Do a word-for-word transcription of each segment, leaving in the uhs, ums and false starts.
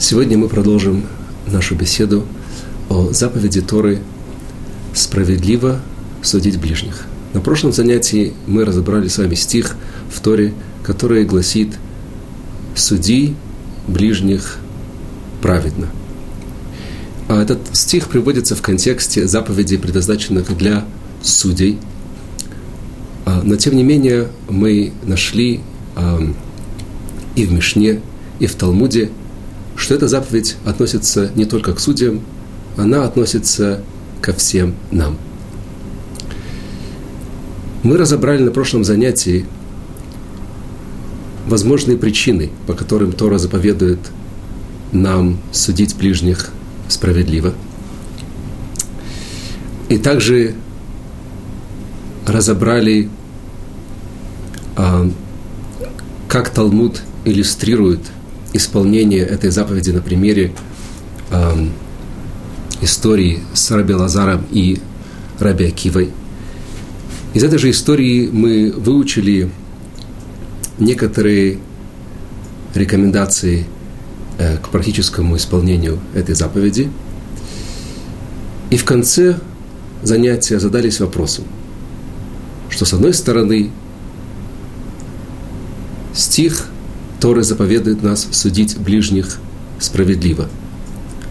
Сегодня мы продолжим нашу беседу о заповеди Торы «Справедливо судить ближних». На прошлом занятии мы разобрали с вами стих в Торе, который гласит «Суди ближних праведно». А этот стих приводится в контексте заповедей, предназначенных для судей. Но, тем не менее, мы нашли и в Мишне, и в Талмуде, что эта заповедь относится не только к судьям, она относится ко всем нам. Мы разобрали на прошлом занятии возможные причины, по которым Тора заповедует нам судить ближних справедливо. И также разобрали, как Талмуд иллюстрирует исполнение этой заповеди на примере истории с Раби Лазаром и Рабби Акивой. Из этой же истории мы выучили некоторые рекомендации к практическому исполнению этой заповеди. И в конце занятия задались вопросом, что, с одной стороны, стих Торы заповедует нас судить ближних справедливо,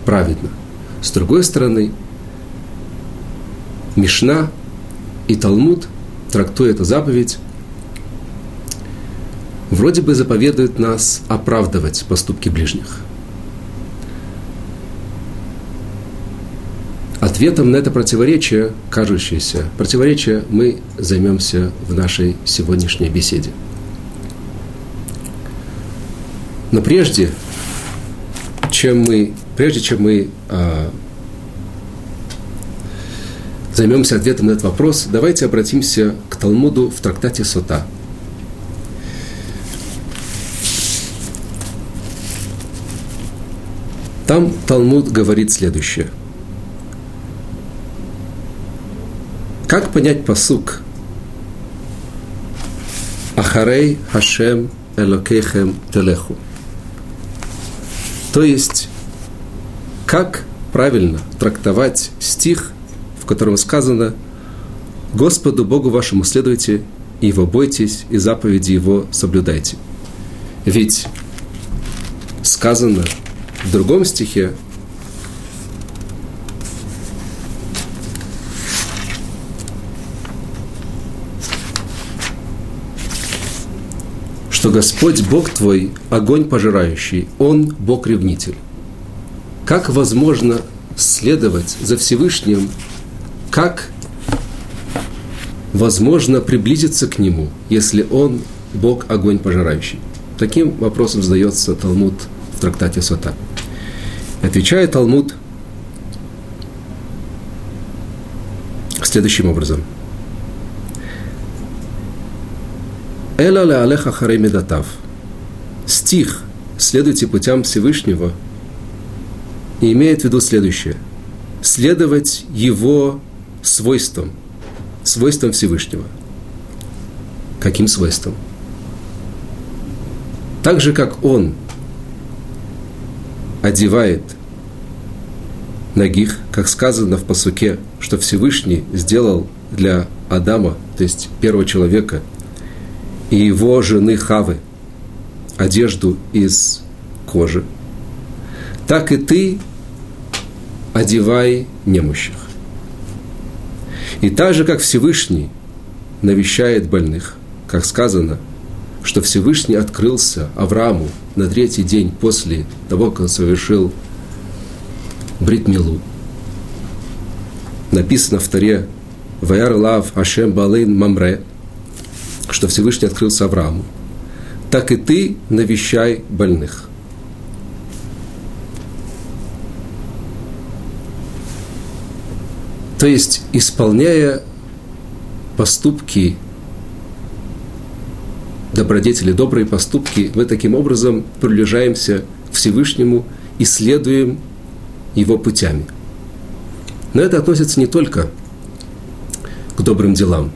праведно. С другой стороны, Мишна и Талмуд, трактуя эту заповедь, вроде бы заповедует нас оправдывать поступки ближних. Ответом на это противоречие, кажущееся противоречие, мы займемся в нашей сегодняшней беседе. Но прежде, чем мы, прежде, чем мы а, займемся ответом на этот вопрос, давайте обратимся к Талмуду в трактате Сота. Там Талмуд говорит следующее. Как понять пасук «Ахарей Хашем Элокейхем Телеху»? То есть, как правильно трактовать стих, в котором сказано «Господу Богу вашему следуйте, и Его бойтесь, и заповеди Его соблюдайте». Ведь сказано в другом стихе что Господь Бог твой, огонь пожирающий, Он Бог-ревнитель. Как возможно следовать за Всевышним, как возможно приблизиться к Нему, если Он Бог, огонь пожирающий? Таким вопросом задается Талмуд в трактате Сота. Отвечает Талмуд следующим образом. «Эла ле алеха харей медатав». Стих «Следуйте путям Всевышнего» имеет в виду следующее. Следовать Его свойствам, свойствам Всевышнего. Каким свойствам? Так же, как Он одевает нагих, как сказано в пасуке, что Всевышний сделал для Адама, то есть первого человека, и его жены Хавы одежду из кожи, так и ты одевай немощих. И так же, как Всевышний навещает больных, как сказано, что Всевышний открылся Аврааму на третий день после того, как он совершил брит-милу. Написано в Торе «Ваяр лав Ашем балейн мамре», что Всевышний открылся Аврааму, так и ты навещай больных. То есть, исполняя поступки, добродетели, добрые поступки, мы таким образом приближаемся к Всевышнему и следуем Его путями. Но это относится не только к добрым делам.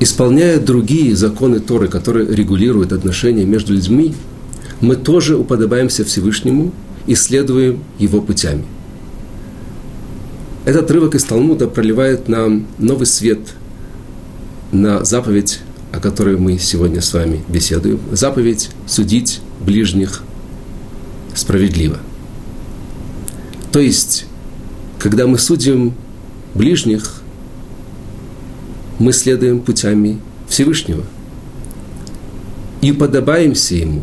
исполняя другие законы Торы, которые регулируют отношения между людьми, мы тоже уподобаемся Всевышнему и следуем Его путями. Этот отрывок из Талмуда проливает нам новый свет на заповедь, о которой мы сегодня с вами беседуем. Заповедь судить ближних справедливо. То есть, когда мы судим ближних, мы следуем путями Всевышнего и уподобаемся Ему.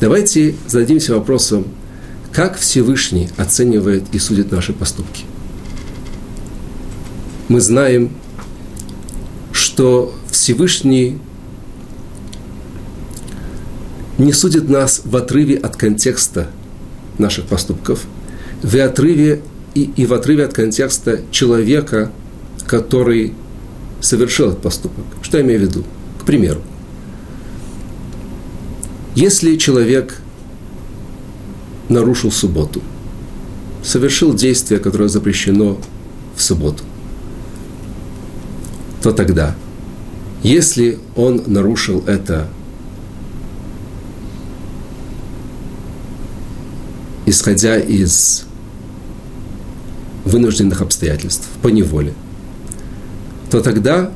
Давайте зададимся вопросом, как Всевышний оценивает и судит наши поступки. Мы знаем, что Всевышний не судит нас в отрыве от контекста наших поступков, в отрыве и, и в отрыве от контекста человека, который совершил этот поступок. Что я имею в виду? К примеру, если человек нарушил субботу, совершил действие, которое запрещено в субботу, то тогда, если он нарушил это, исходя из вынужденных обстоятельств, поневоле, то тогда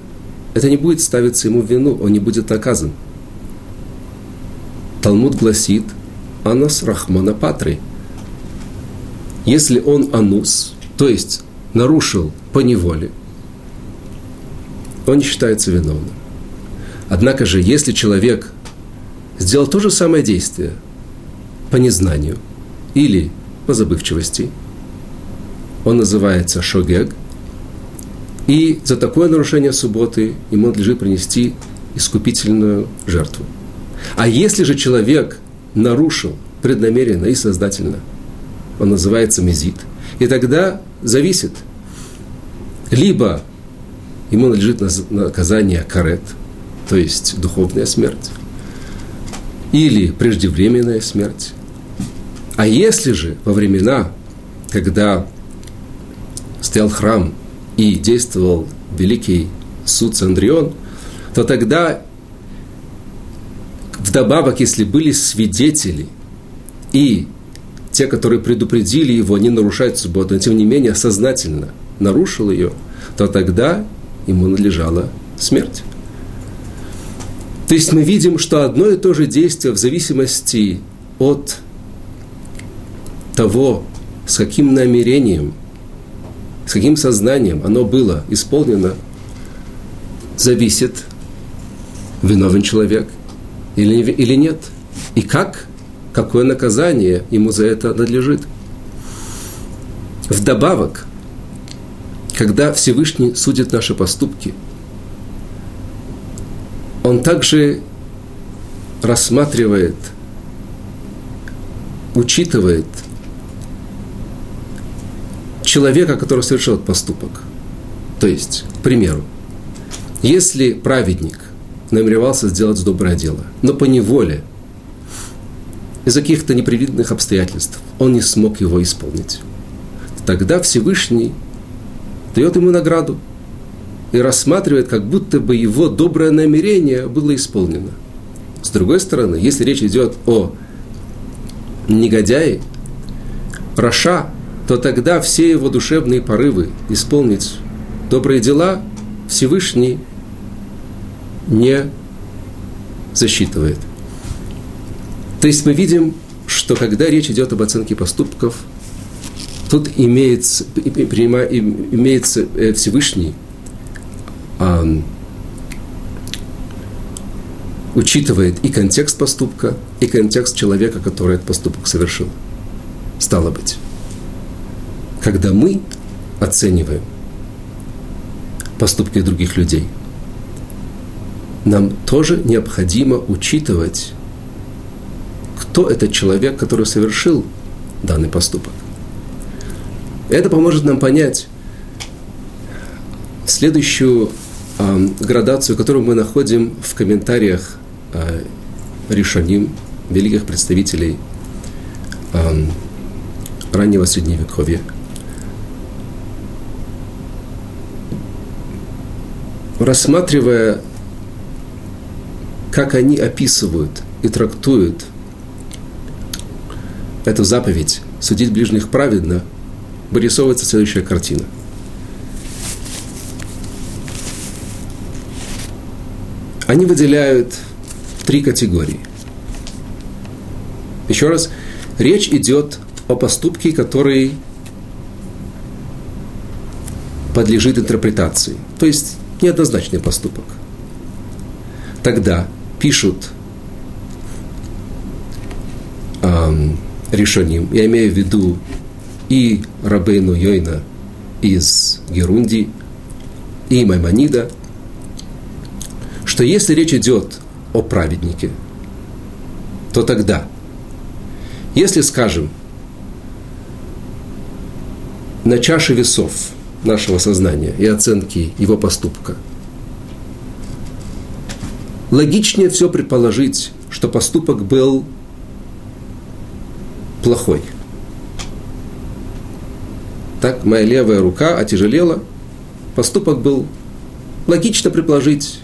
это не будет ставиться ему в вину, он не будет наказан. Талмуд гласит «Анус рахмана патри». Если он анус, то есть нарушил поневоле, он не считается виновным. Однако же, если человек сделал то же самое действие по незнанию или по забывчивости, он называется шогег, и за такое нарушение субботы ему надлежит принести искупительную жертву. А если же человек нарушил преднамеренно и сознательно, он называется мезид, и тогда зависит. Либо ему надлежит наказание карет, то есть духовная смерть, или преждевременная смерть. А если же во времена, когда стоял храм и действовал великий суд Сандрион, то тогда вдобавок, если были свидетели и те, которые предупредили его не нарушать субботу, но тем не менее сознательно нарушил ее, то тогда ему надлежала смерть. То есть мы видим, что одно и то же действие в зависимости от того, с каким намерением, с каким сознанием оно было исполнено, зависит, виновен человек или, или нет. И как, какое наказание ему за это надлежит. Вдобавок, когда Всевышний судит наши поступки, Он также рассматривает, учитывает человека, который совершил этот поступок. То есть, к примеру, если праведник намеревался сделать доброе дело, но поневоле, из-за каких-то непредвиденных обстоятельств, он не смог его исполнить, тогда Всевышний дает ему награду и рассматривает, как будто бы его доброе намерение было исполнено. С другой стороны, если речь идет о негодяе, раша, то тогда все его душевные порывы исполнить добрые дела Всевышний не засчитывает. То есть мы видим, что когда речь идет об оценке поступков, тут имеется, имеется Всевышний, а, учитывает и контекст поступка, и контекст человека, который этот поступок совершил. Стало быть, когда мы оцениваем поступки других людей, нам тоже необходимо учитывать, кто этот человек, который совершил данный поступок. Это поможет нам понять следующую э, градацию, которую мы находим в комментариях э, решоним, великих представителей э, раннего Средневековья. рассматривая, как они описывают и трактуют эту заповедь «Судить ближних праведно», вырисовывается следующая картина. Они выделяют три категории. Еще раз, речь идет о поступке, который подлежит интерпретации, то есть неоднозначный поступок. Тогда пишут эм, решением, я имею в виду и Рабейну Йона из Геронди, и Маймонида, что если речь идет о праведнике, то тогда, если, скажем, на чаше весов нашего сознания и оценки его поступка, логичнее все предположить, что поступок был плохой. Так, моя левая рука отяжелела, поступок был. Логично предположить,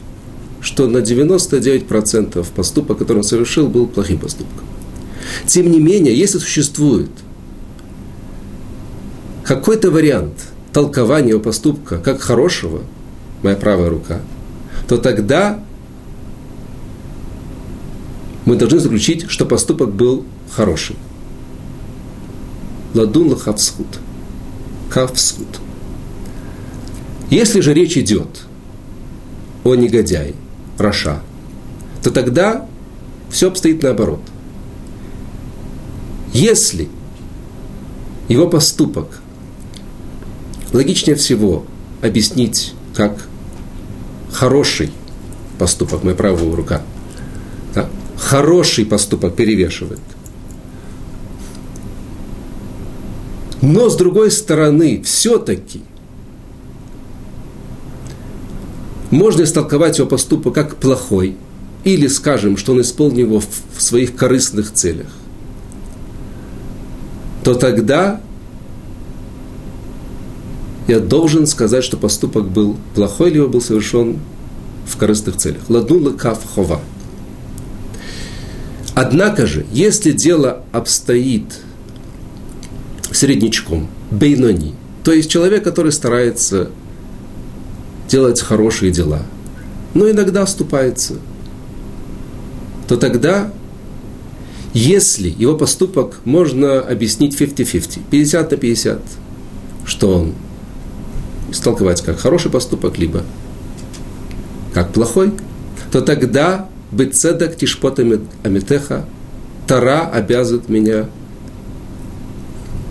что на девяносто девять процентов поступок, который он совершил, был плохим поступком. Тем не менее, если существует какой-то вариант толкования его поступка как хорошего, моя правая рука, то тогда мы должны заключить, что поступок был хорошим. Ладун лахавсхут. Кавсхут. Если же речь идет о негодяе, раша, то тогда все обстоит наоборот. Если его поступок логичнее всего объяснить как хороший поступок, моя правая рука, да? Хороший поступок перевешивает. Но, с другой стороны, все-таки можно истолковать его поступок как плохой, или, скажем, что он исполнил его в своих корыстных целях, то тогда я должен сказать, что поступок был плохой, или он был совершен в корыстных целях. Ладну лыкав хова. Однако же, если дело обстоит среднячком, бейнони, то есть человек, который старается делать хорошие дела, но иногда оступается, то тогда, если его поступок можно объяснить пятьдесят на пятьдесят, пятьдесят на пятьдесят, что он истолковать как хороший поступок, либо как плохой, то тогда бецедак тишпот амитеха, Тора обязывает меня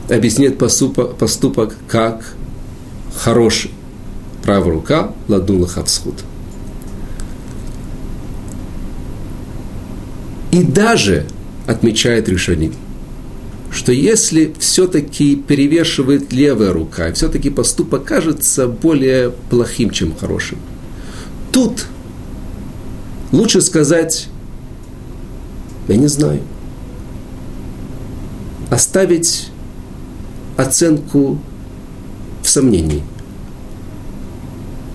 объясняет поступок, поступок как хороший. Правая рука ладнула хавсхуд. И даже, отмечает решение, что если все-таки перевешивает левая рука, и все-таки поступок кажется более плохим, чем хорошим, тут лучше сказать, я не знаю, оставить оценку в сомнении.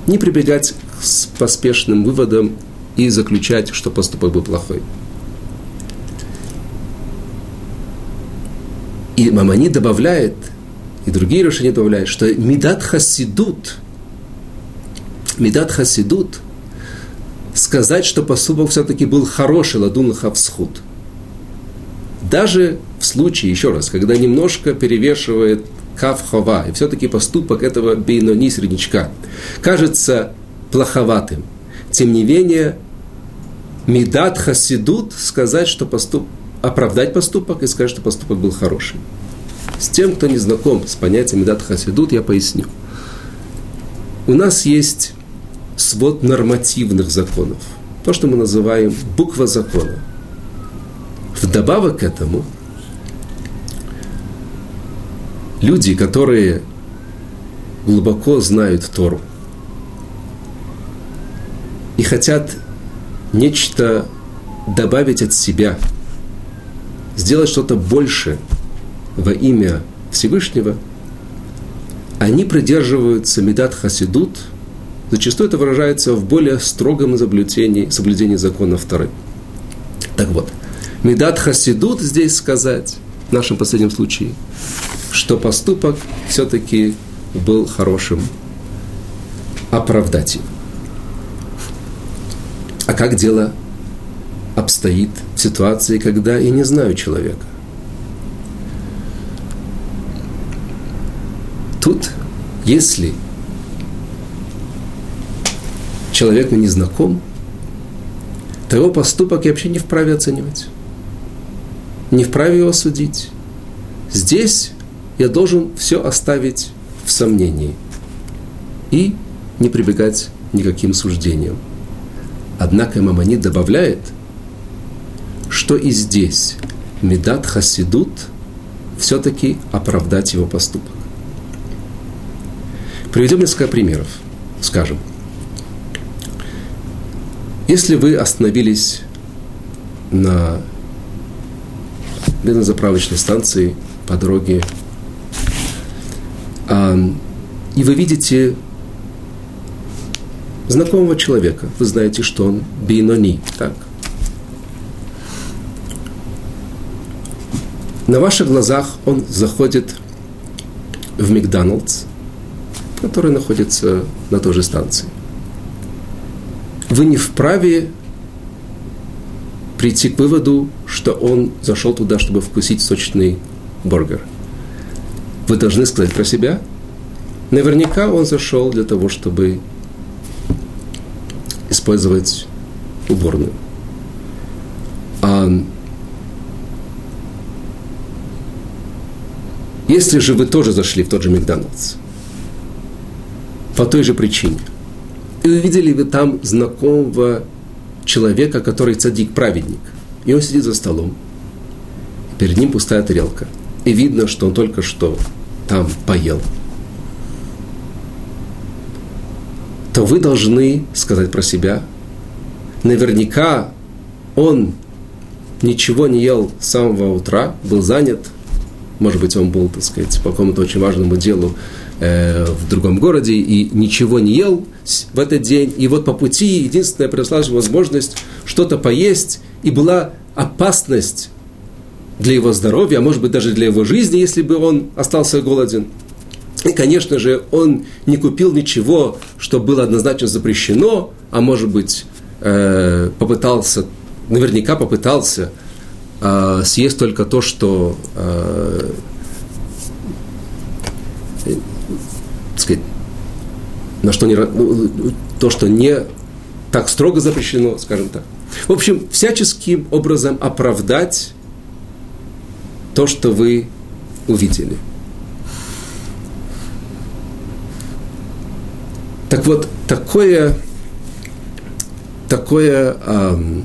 Не прибегать к поспешным выводам и заключать, что поступок был плохой. И Маймонид добавляет, и другие решения добавляют, что мидат хасидут, мидат хасидут, сказать, что поступок все-таки был хороший, ладун хавсхуд. Даже в случае, еще раз, когда немножко перевешивает кавхова, и все-таки поступок этого бейнони среднячка кажется плоховатым, тем не менее, мидат хасидут сказать, что поступ... оправдать поступок и сказать, что поступок был хороший. С тем, кто не знаком с понятием мидат хасидут, я поясню. У нас есть свод нормативных законов, то, что мы называем буква закона. Вдобавок к этому, люди, которые глубоко знают Тору и хотят нечто добавить от себя, сделать что-то больше во имя Всевышнего, они придерживаются мидат хасидут зачастую это выражается в более строгом соблюдении, соблюдении законов Торы. Так вот, Мидат Хасидут здесь сказать, в нашем последнем случае, что поступок все-таки был хорошим, оправдать его. А как дело обстоит в ситуации, когда я не знаю человека? Тут, если человек мне не знаком, то его поступок я вообще не вправе оценивать, не вправе его судить. Здесь я должен все оставить в сомнении и не прибегать к никаким суждениям. Однако Маймонид добавляет, что и здесь Мидат Хасидут все-таки оправдать его поступок. Приведем несколько примеров. Скажем, если вы остановились на бензозаправочной станции по дороге, а, и вы видите знакомого человека, вы знаете, что он бейнони, так? На ваших глазах он заходит в Макдоналдс, который находится на той же станции. Вы не вправе прийти к выводу, что он зашел туда, чтобы вкусить сочный бургер. Вы должны сказать про себя: наверняка он зашел для того, чтобы использовать уборную. А если же вы тоже зашли в тот же Макдоналдс по той же причине, и увидели вы там знакомого человека, который цадик, праведник, и он сидит за столом, перед ним пустая тарелка, и видно, что он только что там поел, то вы должны сказать про себя: наверняка он ничего не ел с самого утра, был занят, может быть, он был, так сказать, по какому-то очень важному делу э, в другом городе и ничего не ел в этот день, и вот по пути единственная принесла же возможность что-то поесть, и была опасность для его здоровья, а может быть, даже для его жизни, если бы он остался голоден. И, конечно же, он не купил ничего, что было однозначно запрещено, а может быть, попытался, наверняка попытался съесть только то, что, так сказать, на что не, то, что не так строго запрещено, скажем так. В общем, всяческим образом оправдать то, что вы увидели. Так вот, такое, такое эм,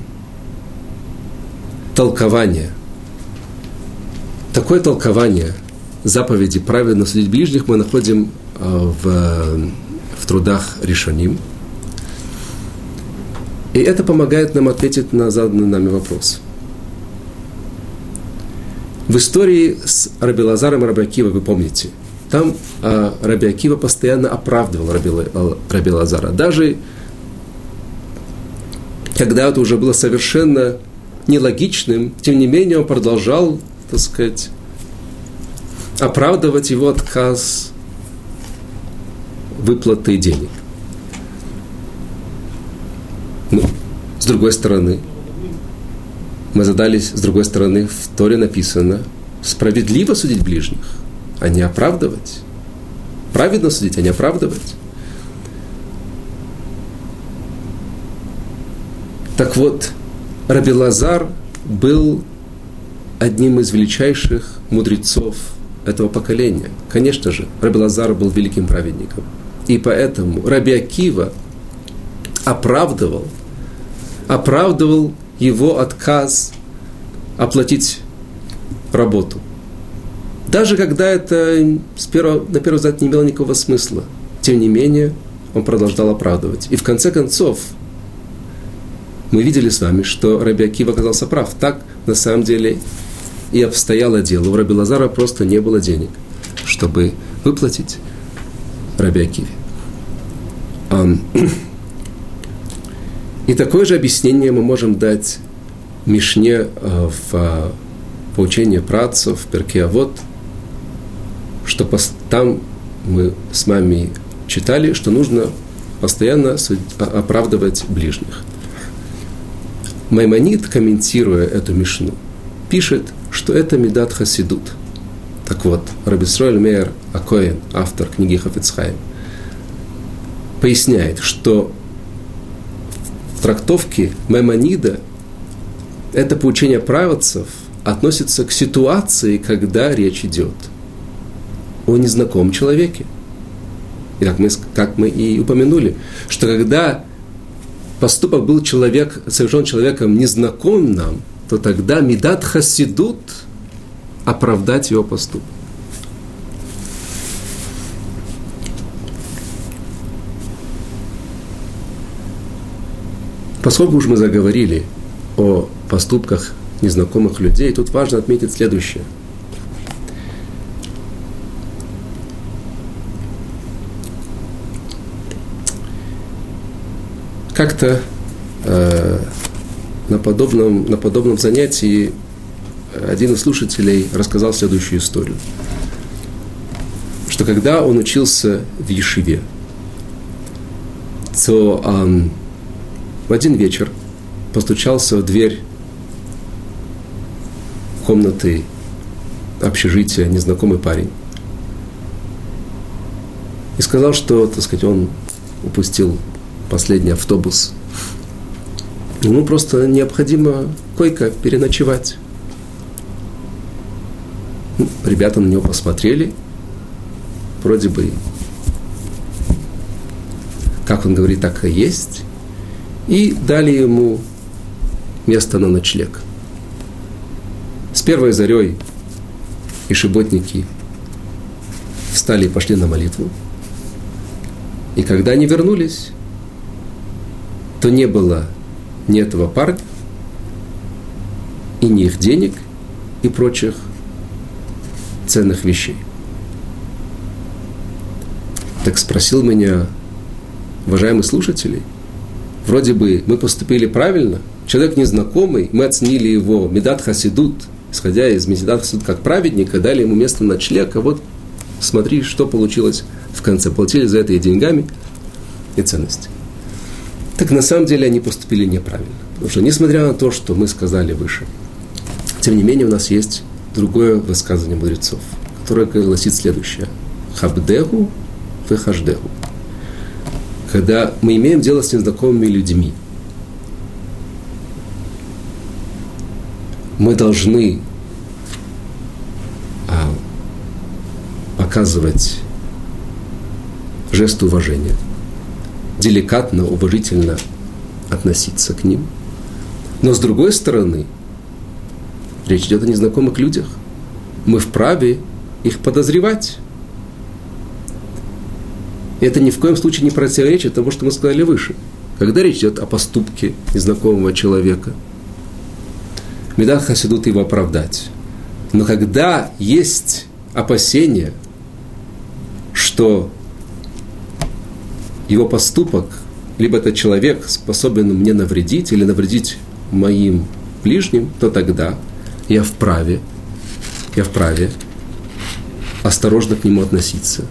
толкование, такое толкование заповеди «праведно судить ближних» мы находим э, в, э, в трудах Ришоним. И это помогает нам ответить на заданный нами вопрос. В истории с Раби Лазаром и Рабби Акива, вы помните, там э, Рабби Акива постоянно оправдывал Раби, Раби Лазара. Даже когда это уже было совершенно нелогичным, тем не менее он продолжал, так сказать, оправдывать его отказ выплаты денег. Ну, с другой стороны, мы задались, с другой стороны, в Торе написано: справедливо судить ближних, а не оправдывать. Праведно судить, а не оправдывать. Так вот, Раби Лазар был одним из величайших мудрецов этого поколения. Конечно же, Раби Лазар был великим праведником. И поэтому Рабби Акива оправдывал, оправдывал его отказ оплатить работу. Даже когда это с первого, на первый взгляд не имело никакого смысла, тем не менее, он продолжал оправдывать. И в конце концов, мы видели с вами, что Рабби Акива оказался прав. Так, на самом деле, и обстояло дело. У Раби Лазара просто не было денег, чтобы выплатить Рабби Акиве. И такое же объяснение мы можем дать Мишне в поучении праотцов, в Перкей Авот, что там мы с вами читали, что нужно постоянно оправдывать ближних. Маймонид, комментируя эту Мишну, пишет, что это Мидат Хасидут. Так вот, Рабби Исраэль Меир а-Коэн, автор книги Хофицхай, поясняет, что в трактовке Маймонида это поучение праотцев относится к ситуации, когда речь идет о незнакомом человеке. И как мы, как мы и упомянули, что когда поступок был человек, совершен человеком незнаком нам, то тогда Мидат Хасидут – оправдать его поступок. Поскольку уж мы заговорили о поступках незнакомых людей, тут важно отметить следующее. Как-то э, на, подобном, на подобном занятии один из слушателей рассказал следующую историю, что когда он учился в Ешиве, то э, в один вечер постучался в дверь комнаты общежития незнакомый парень и сказал, что, так сказать, он упустил последний автобус. Ему просто необходимо койка переночевать. Ну, ребята на него посмотрели. Вроде бы, как он говорит, так и есть. И дали ему место на ночлег. С первой зарей ишеботники встали и пошли на молитву. И когда они вернулись, то не было ни этого парня, и ни их денег, и прочих ценных вещей. Так спросил меня, уважаемые слушатели, вроде бы мы поступили правильно, человек незнакомый, мы оценили его Мидат Хасидут, исходя из Мидат Хасидут как праведника, дали ему место на ночлег, а вот смотри, что получилось в конце. Платили за это и деньгами, и ценности. Так на самом деле они поступили неправильно. Потому что, несмотря на то, что мы сказали выше, тем не менее у нас есть другое высказывание мудрецов, которое гласит следующее. Хабдеху вехаждеху. Когда мы имеем дело с незнакомыми людьми, мы должны а, показывать жест уважения, деликатно, уважительно относиться к ним. Но с другой стороны, речь идет о незнакомых людях. Мы вправе их подозревать. И это ни в коем случае не противоречит тому, что мы сказали выше. Когда речь идет о поступке незнакомого человека, Мидат Хасидут его оправдать. Но когда есть опасение, что его поступок, либо этот человек способен мне навредить или навредить моим ближним, то тогда я вправе, я вправе осторожно к нему относиться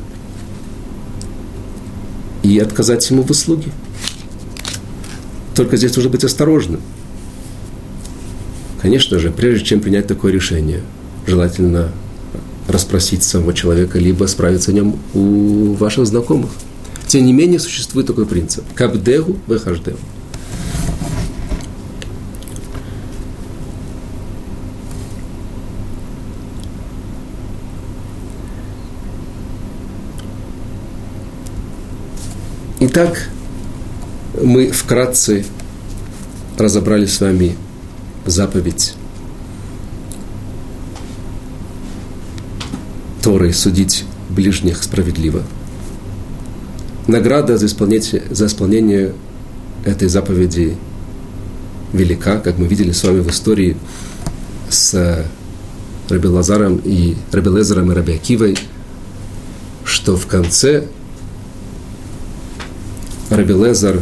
и отказать ему в услуге. Только здесь нужно быть осторожным. Конечно же, прежде чем принять такое решение, желательно расспросить самого человека, либо справиться о нем у ваших знакомых. Тем не менее, существует такой принцип. Кабдегу вехаждегу. Итак, мы вкратце разобрали с вами заповедь Торы судить ближних справедливо. Награда за исполнение, за исполнение этой заповеди велика, как мы видели с вами в истории с Раби Лазаром и Раби Лазаром и Рабби Акивой, что в конце Раби Лазар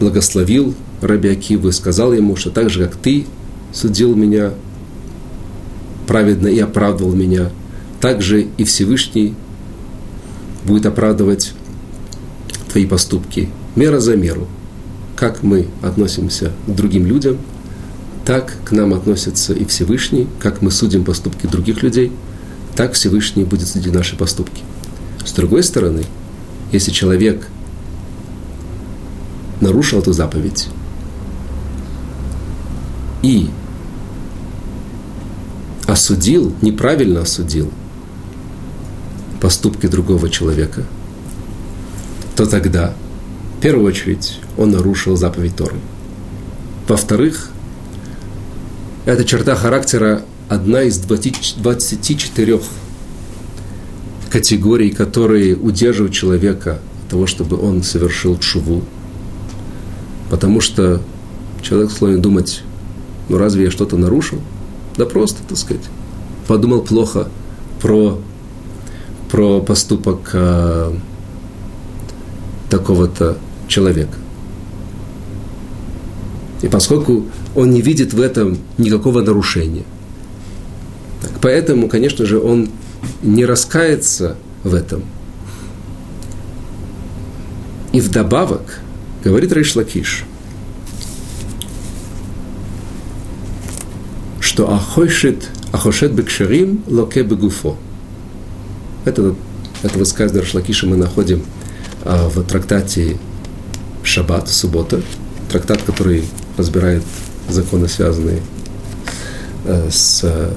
благословил Рабби Акиву и сказал ему, что так же, как ты судил меня праведно и оправдывал меня, так же и Всевышний будет оправдывать твои поступки. Мера за меру. Как мы относимся к другим людям, так к нам относится и Всевышний. Как мы судим поступки других людей, так Всевышний будет судить наши поступки. С другой стороны, если человек нарушил эту заповедь и осудил, неправильно осудил поступки другого человека, то тогда, в первую очередь, он нарушил заповедь Торы. Во-вторых, эта черта характера одна из двадцати четырёх категорий, которые удерживают человека от того, чтобы он совершил тшуву. Потому что человек склонен думать, ну разве я что-то нарушил? Да просто, так сказать, подумал плохо про, про поступок э, такого-то человека. И поскольку он не видит в этом никакого нарушения, так, поэтому, конечно же, он не раскается в этом. И вдобавок, говорит Реш Лакиш, что ахошет, ахошет бекшерим локе бегуфо. Это, это высказание Реш Лакиша мы находим а, в трактате «Шаббат», «Суббота», трактат, который разбирает законы, связанные а, с а,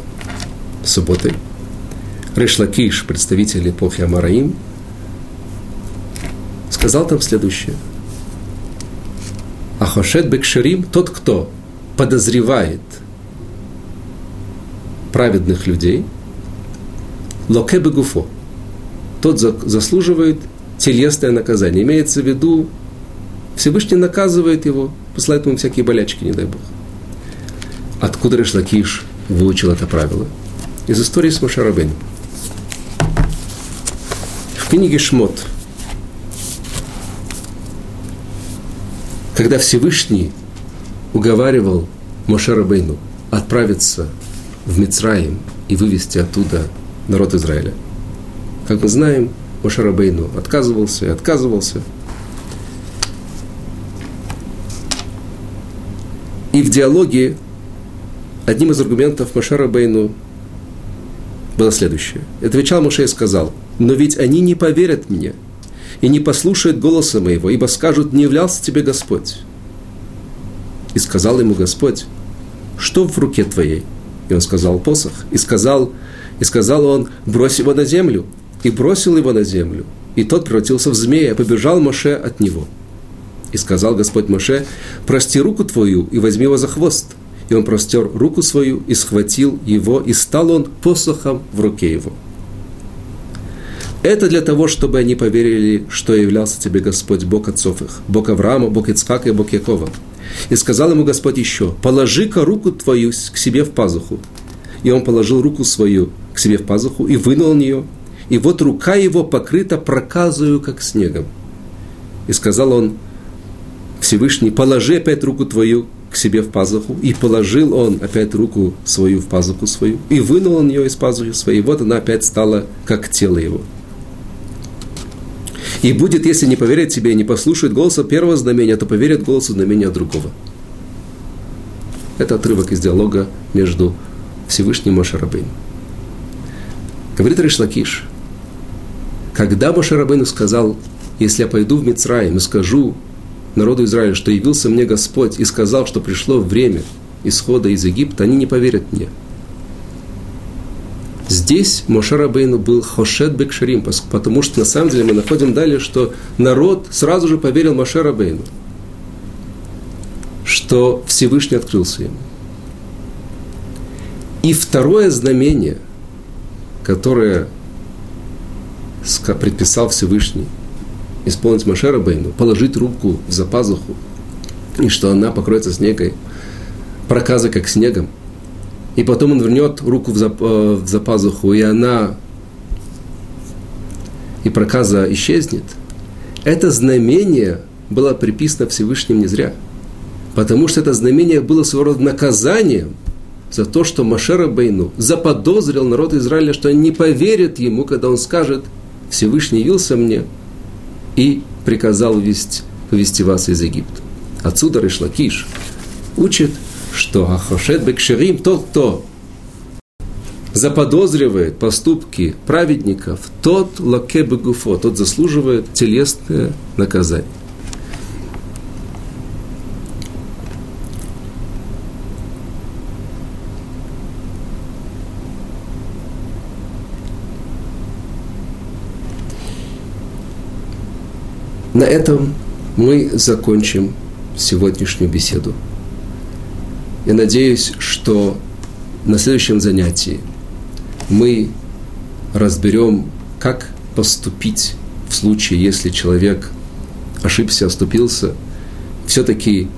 субботой. Реш Лакиш, представитель эпохи Амараим, сказал там следующее. Ахошет бекшерим, тот, кто подозревает праведных людей, локе бегуфо, тот заслуживает телесное наказание. Имеется в виду, Всевышний наказывает его, посылает ему всякие болячки, не дай Бог. Откуда Реш Лакиш выучил это правило? Из истории с Моше Рабейну. В книге Шмот, когда Всевышний уговаривал Моше Рабейну отправиться в Мицраим и вывести оттуда народ Израиля, как мы знаем, Моше Рабейну отказывался и отказывался. И в диалоге одним из аргументов Моше Рабейну было следующее. Отвечал Моше и сказал: «Но ведь они не поверят мне и не послушают голоса моего, ибо скажут: не являлся тебе Господь». И сказал ему Господь: «Что в руке твоей?» И он сказал: «Посох». И сказал, и сказал он: «Брось его на землю». И бросил его на землю. И тот превратился в змея, побежал Моше от него. И сказал Господь Моше: «Прости руку твою и возьми его за хвост». И он простер руку свою и схватил его, и стал он посохом в руке его. Это для того, чтобы они поверили, что являлся тебе Господь, Бог отцов их, Бог Авраама, Бог Ицхака и Бог Якова. И сказал ему Господь еще: «Положи-ка руку твою к себе в пазуху». И он положил руку свою к себе в пазуху и вынул ее. И вот рука его покрыта проказою, как снегом. И сказал он Всевышний: «Положи опять руку твою к себе в пазуху». И положил он опять руку свою в пазуху свою, и вынул он ее из пазухи своей. И вот она опять стала, как тело его. И будет, если не поверят тебе и не послушают голоса первого знамения, то поверят голосу знамения другого. Это отрывок из диалога между Всевышним и Моше Рабейну. Говорит Реш Лакиш: когда Моше Рабейну сказал: «Если я пойду в Мицраим и скажу народу Израиля, что явился мне Господь и сказал, что пришло время исхода из Египта, они не поверят мне». Здесь Моше Рабейну был хошет бекшерим, потому что на самом деле мы находим далее, что народ сразу же поверил Моше Рабейну, что Всевышний открылся ему. И второе знамение, которое предписал Всевышний исполнить Моше Рабейну, положить руку за пазуху, и что она покроется снегом, проказа как снегом, и потом он вернет руку в за, э, за пазуху, и она, и проказа исчезнет. Это знамение была приписана Всевышним не зря. Потому что это знамение было своего рода наказанием за то, что Моше Рабейну заподозрил народ Израиля, что они не поверят ему, когда он скажет: «Всевышний явился мне и приказал вести, повести вас из Египта». Отсюда Реш Лакиш учит, что «Ахошет бекшерим» – тот, кто заподозривает поступки праведников, тот лаке бегуфо, тот заслуживает телесное наказание. На этом мы закончим сегодняшнюю беседу. Я надеюсь, что на следующем занятии мы разберем, как поступить в случае, если человек ошибся, оступился, все-таки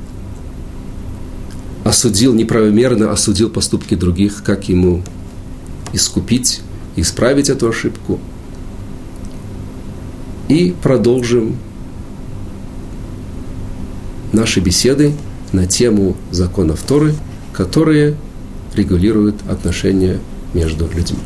осудил неправомерно, осудил поступки других, как ему искупить, исправить эту ошибку. И продолжим наши беседы на тему законов Торы, которые регулируют отношения между людьми.